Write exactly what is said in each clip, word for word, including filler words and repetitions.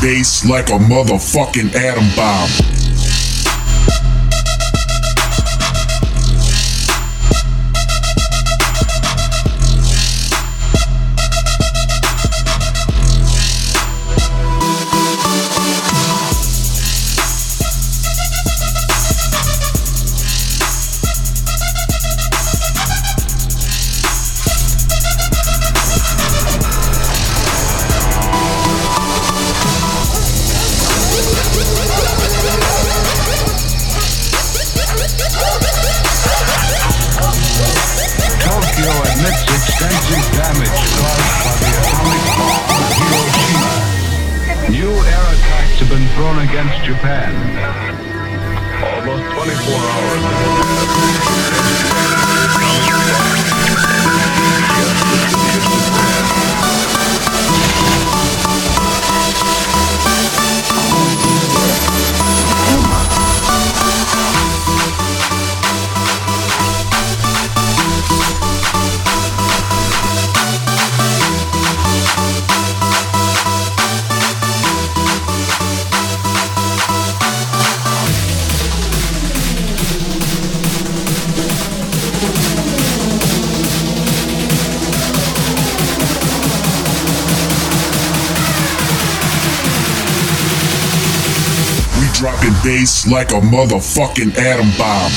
bass like a motherfucking atom bomb. Dropping bass like a motherfucking atom bomb.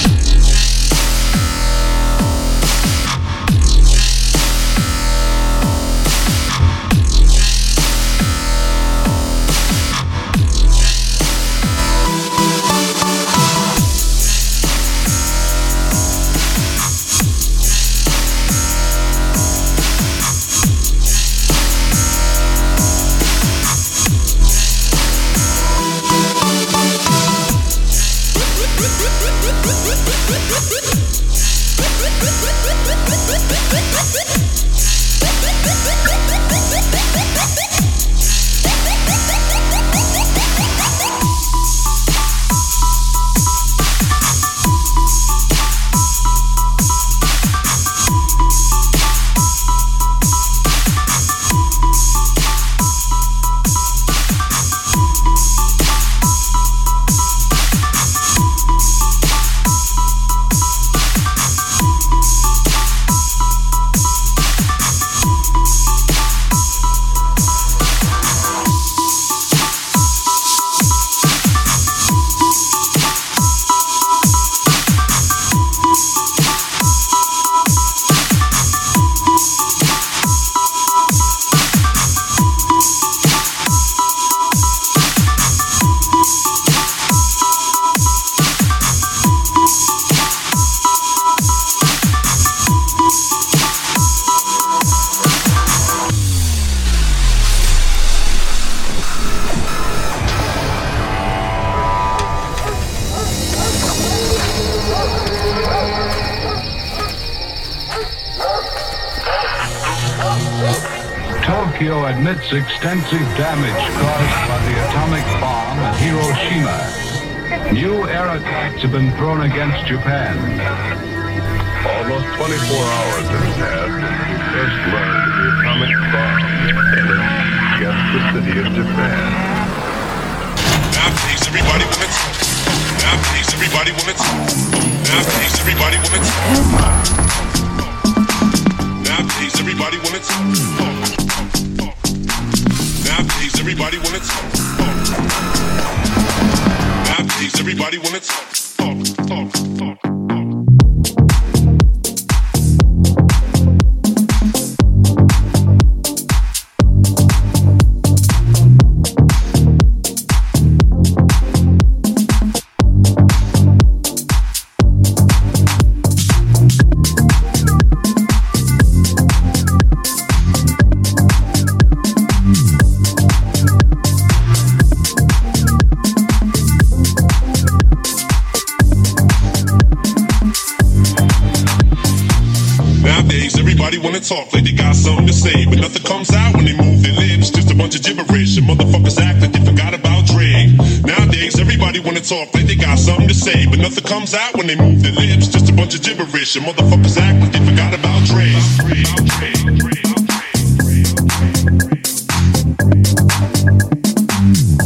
Tokyo admits extensive damage caused by the atomic bomb at Hiroshima. New air attacks have been thrown against Japan. Almost twenty-four hours have passed since we first learned of the atomic bomb, and it just the city of Japan. Now please everybody with it. Now please everybody with it. Now please everybody with it. Now please everybody with it. Now please everybody with it. Now please everybody with it. Talk, talk, talk. Talk like they got something to say, but nothing comes out when they move their lips. Just a bunch of gibberish, and motherfuckers act like they forgot about Drake. Nowadays, everybody wanna talk like they got something to say, but nothing comes out when they move their lips. Just a bunch of gibberish, and motherfuckers act like they forgot about Drake.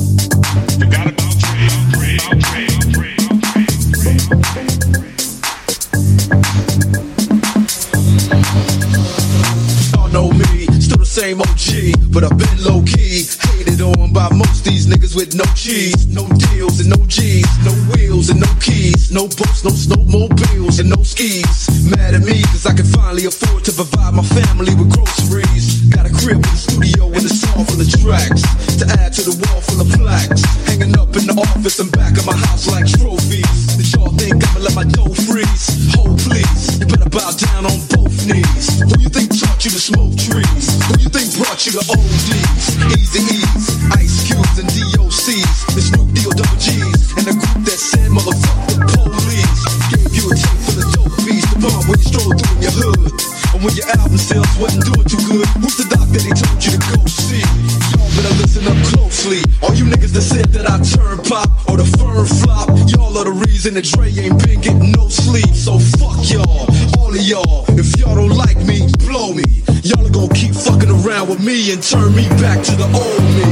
but I've been low-key, hated on by most these niggas with no cheese, no deals and no G's, no wheels and no keys, no boats, no snowmobiles and no skis. Mad at me cause I can finally afford to provide my family with groceries. Got a crib with a studio and a song full of tracks to add to the wall full of plaques, hanging up in the office and back of my house like trophies. Did y'all think I'ma let my dough freeze? Oh please, you better bow down on both knees. Who you think taught you to smoke trees? Who you think brought you to O Ds? Easy E's, Ice Cubes and D O C's, the Snoop D O double G's, and the group that said motherfuck the police. Gave you a tape for the dope beats, the bomb when you stroll through your hood, and when your album sales wasn't doing too good. Who's the doctor they told you to go see? Y'all better listen up closely. All you niggas that said that I turn pop or the firm flop, y'all are the reason that Dre ain't been getting no sleep. So fuck y'all, all of y'all. If y'all don't like me, blow me. Y'all are gonna keep fucking around with me and turn me back to the old me.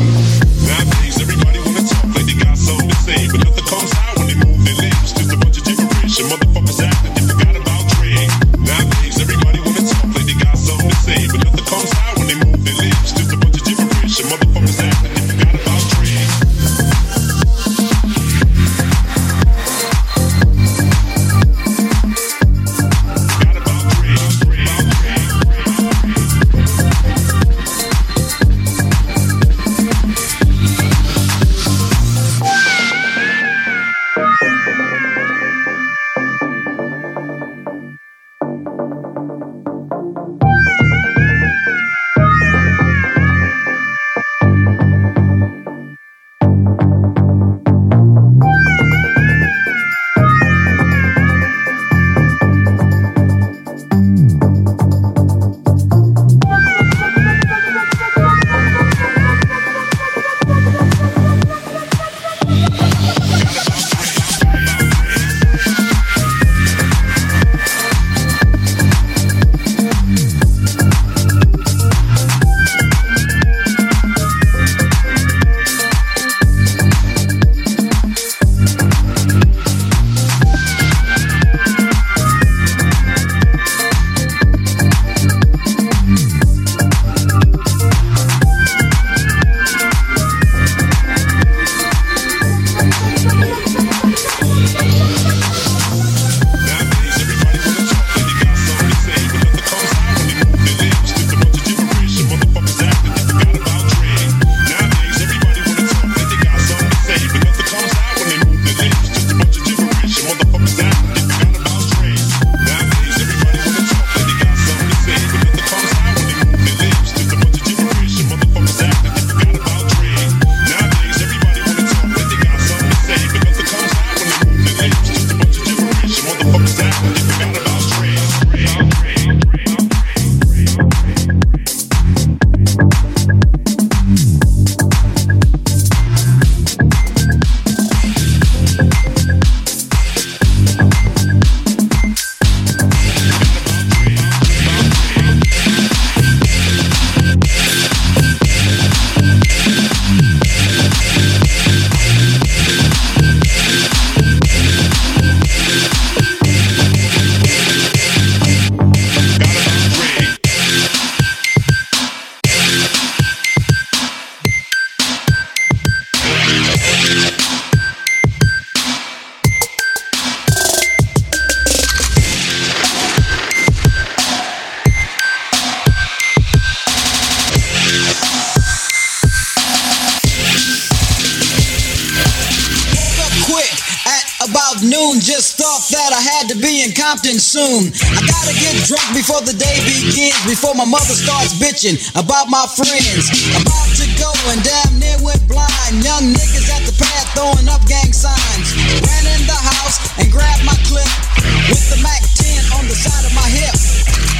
Nowadays everybody wanna talk like they got something to say, but nothing comes out when they move their lips. Just a bunch of gibberish. Motherfuckers act like they forgot about Dre. Nowadays everybody wanna talk like they got something to say, but nothing comes out when they move their lips. Just a bunch of gibberish. Motherfuckers act like they forgot about Dre. Soon. I gotta get drunk before the day begins, before my mother starts bitching about my friends. About to go and damn near went blind. Young niggas at the pad throwing up gang signs. Ran in the house and grabbed my clip with the Mac ten on the side of my hip.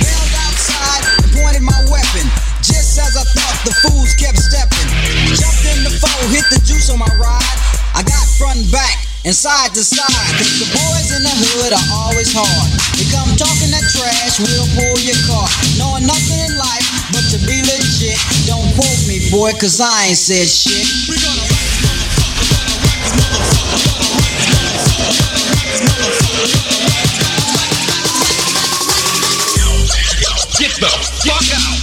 Bailed outside and pointed my weapon. Just as I thought, the fools kept stepping. Jumped in the foe, hit the juice on my ride. I got front and back and side to side, cause the boys in the hood are always hard. They come talking that trash, we'll pull your car. Knowing nothing in life but to be legit. Don't quote me, boy, cause I ain't said shit. We gonna rock this motherfucker, gonna rock this motherfucker, gonna rock this motherfucker, gonna rock this motherfucker, gonna rock this motherfucker. Get the fuck out.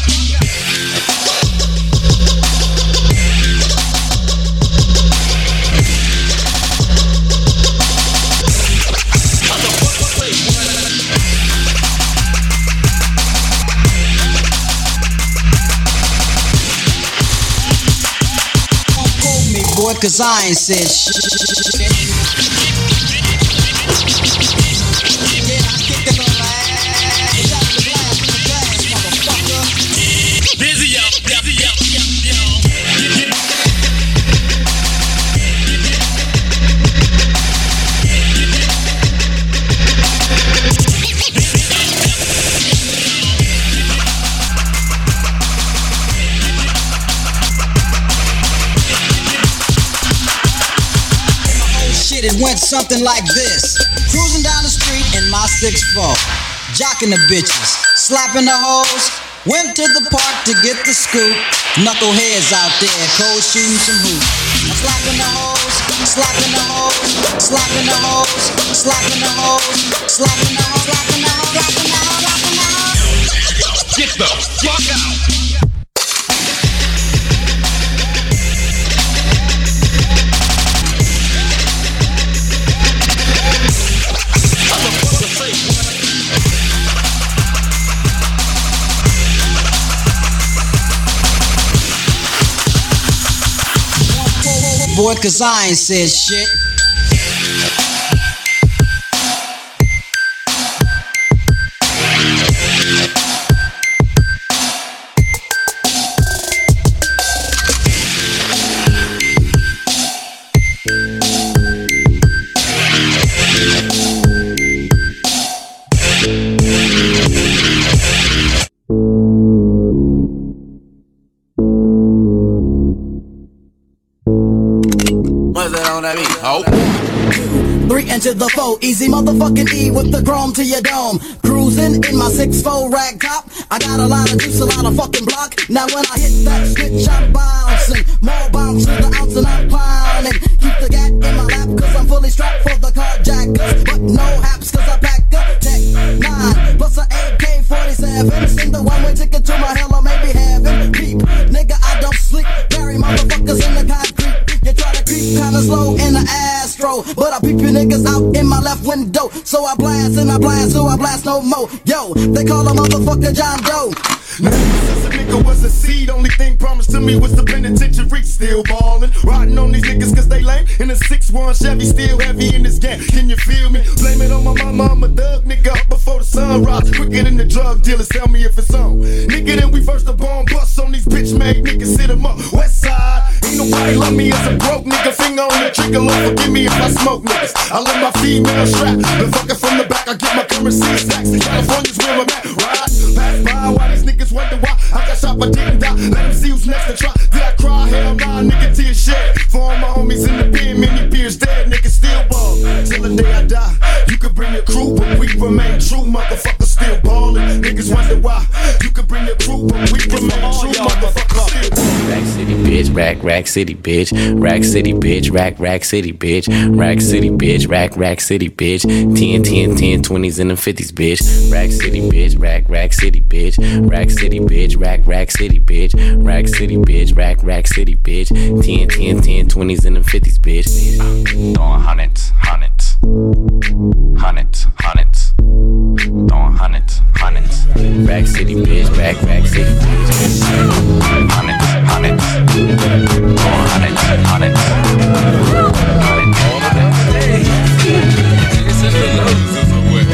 cause I ain't said shit. Busy up, busy up. It went something like this. Cruising down the street in my six four, jocking the bitches, slapping the hoes. Went to the park to get the scoop. Knuckleheads out there, cold shooting some hoops. Slapping the hoes, slapping the hoes, slapping the hoes, slapping the hoes, slapping the hoes, slapping the hoes, slapping the hoes, slapping the hoes. Get the fuck out. Boy, cause I ain't said shit. To the foe, easy motherfucking E with the chrome to your dome. Cruising in my six four rag top. I got a lot of juice, a lot of fucking block. Now when I hit that switch, I'm bouncing. More bounce to the ounce and I'm pounding. Keep the gat in my lap, cause I'm fully strapped for the carjackers. But no haps, cause I pack a tech nine plus an A K forty-seven. Send the one way ticket to my hell or maybe heaven. Peep, nigga, I don't sleep. Bury motherfuckers in the concrete. You try to creep kinda slow in the ass, but I peep you niggas out in my left window. So I blast and I blast, so I blast no more. Yo, they call a motherfucker John Doe. Since a nigga was a seed, only thing promised to me was the penitentiary. Still ballin', riding on these niggas cause they lame. In a six one Chevy, still heavy in this game. Can you feel me? Blame it on my mama, I'm a thug nigga. Up before the sun rise, quicker than the drug dealers. Tell me if it's on. Nigga, then we first the bomb bust on these bitch made niggas. Sit them up, west side. Ain't nobody love me as a broke nigga. Finger on the trigger, Lord forgive me if I smoke niggas. I love my female strap, the fucker from the back. I get my currency in stacks. California's where I'm at. Ride, pass by, why these niggas wonder why I got shot but didn't die. Let them see who's next to try. Did I cry? Hell nah, nigga, tears shed. For all my homies in the pen, many peers dead. Niggas still ball till the day I die. You could bring your crew, but we remain true. Motherfuckers still ballin'. Niggas wonder why. You could bring your crew, but we remain true. Motherfuckers still ballin'. Rack City, bitch. Rack, rack city, bitch. Rack city, bitch. Rack, rack city, bitch. Rack city, bitch. Rack, rack city, bitch. ten, ten, ten, twenties and the fifties, bitch. Rack city, bitch. Rack, rack city, bitch. Rack city, bitch. Rack, rack city, bitch. Rack city, bitch. Rack, rack city, bitch. ten, ten, ten, twenties and the fifties, bitch. Throwing hundreds, hundreds, hundreds, hundreds. Throwing hundreds, hundreds. Rack city, bitch. Rack, rack city, bitch. Hundreds, hundreds. Throwing hundreds, hundreds. Hundreds. It's in the nose.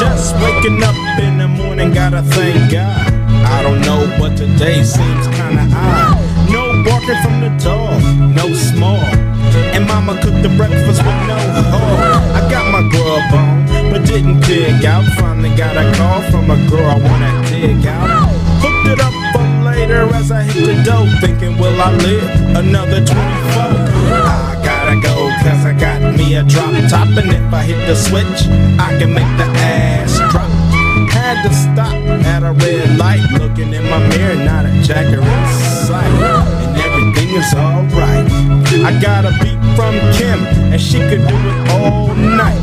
Just waking up in the morning, gotta thank God. I don't know, but today seems kinda odd. No barking from the dog, no small. And mama cooked the breakfast with no haul. I got my grub on, but didn't dig out. Finally got a call from a girl I wanna dig out. Hooked it up for later as I hit the dough, thinking will I live another twenty-four? I gotta go, cause I got me a drop top, and if I hit the switch, I can make the ass drop. Had to stop at a red light, looking in my mirror, not a jacker in sight, and everything is alright. I got a beat from Kim, and she could do it all night.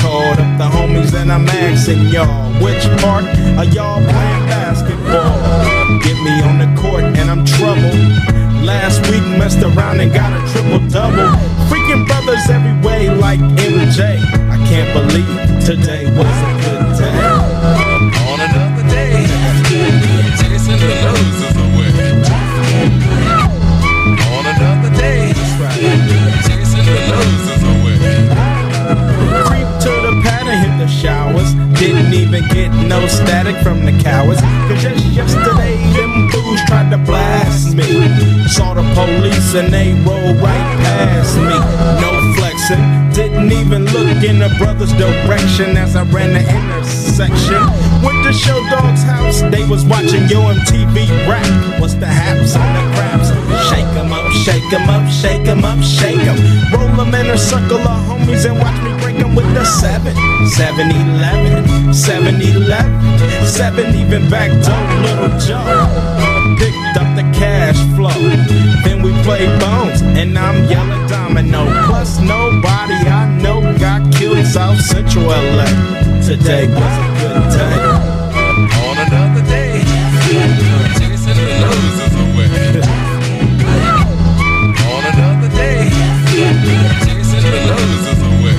Called up the homies and I'm asking y'all, which part are y'all playing basketball? Get me on the court and I'm troubled. Last week messed around and got a triple-double. Freaking brothers every way like M J. I can't believe today was a good day. On another day. from the cowards. Cause just yesterday them fools tried to blast me. Saw the police and they rolled right past me. No flexing, didn't even look in the brother's direction as I ran the intersection. Went to Show Dog's house, they was watching your M T V rap. What's the haps and the craps? Shake em up, shake em up, shake em up, shake em. Roll em in a circle of homies and watch me break em with the seven. seven eleven, seven eleven, seven even back to Little Joe. Picked up the cash flow, then we played bones, and I'm yelling domino. Plus nobody I know got killed South Central L A. Today was a good day. On another day, chasing the losers away. On another day, chasing the losers away.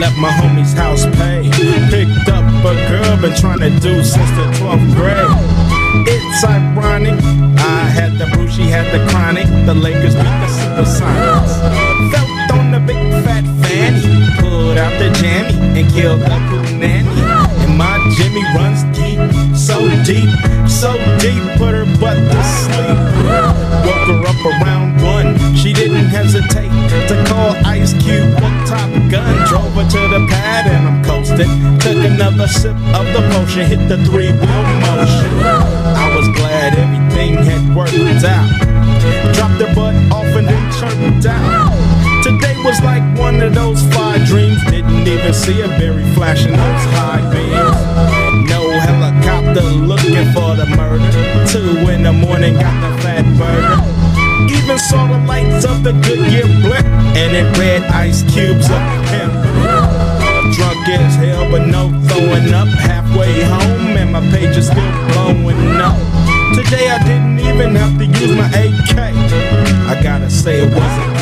Left my homie's house paid, picked up a girl been trying to do since the twelfth grade. It's ironic, I had the boo, she had the chronic. The Lakers beat the Supersonics. Felt on the big fat fanny, pulled out the jammy and killed the poo nanny. And my Jimmy runs deep, so deep, so deep, put her butt to sleep. Woke her up around one, she didn't hesitate to call Ice Cube a Top Gun. Drove her to the pad and I'm coasting. Took another sip of the potion, hit the three wheel motion. I was glad everything had worked out. Dropped her butt off and then chirped out. Today was like one of those fly dreams. Didn't even see a berry flashing those high beams. No helicopter looking for the murder. Two in the morning got the fat burger. Even saw the lights of the Goodyear blip, and it read Ice Cube's up him. Drunk as hell but no throwing up. Halfway home and my page is still blowing up. Today I didn't even have to use my A K. I gotta say it wasn't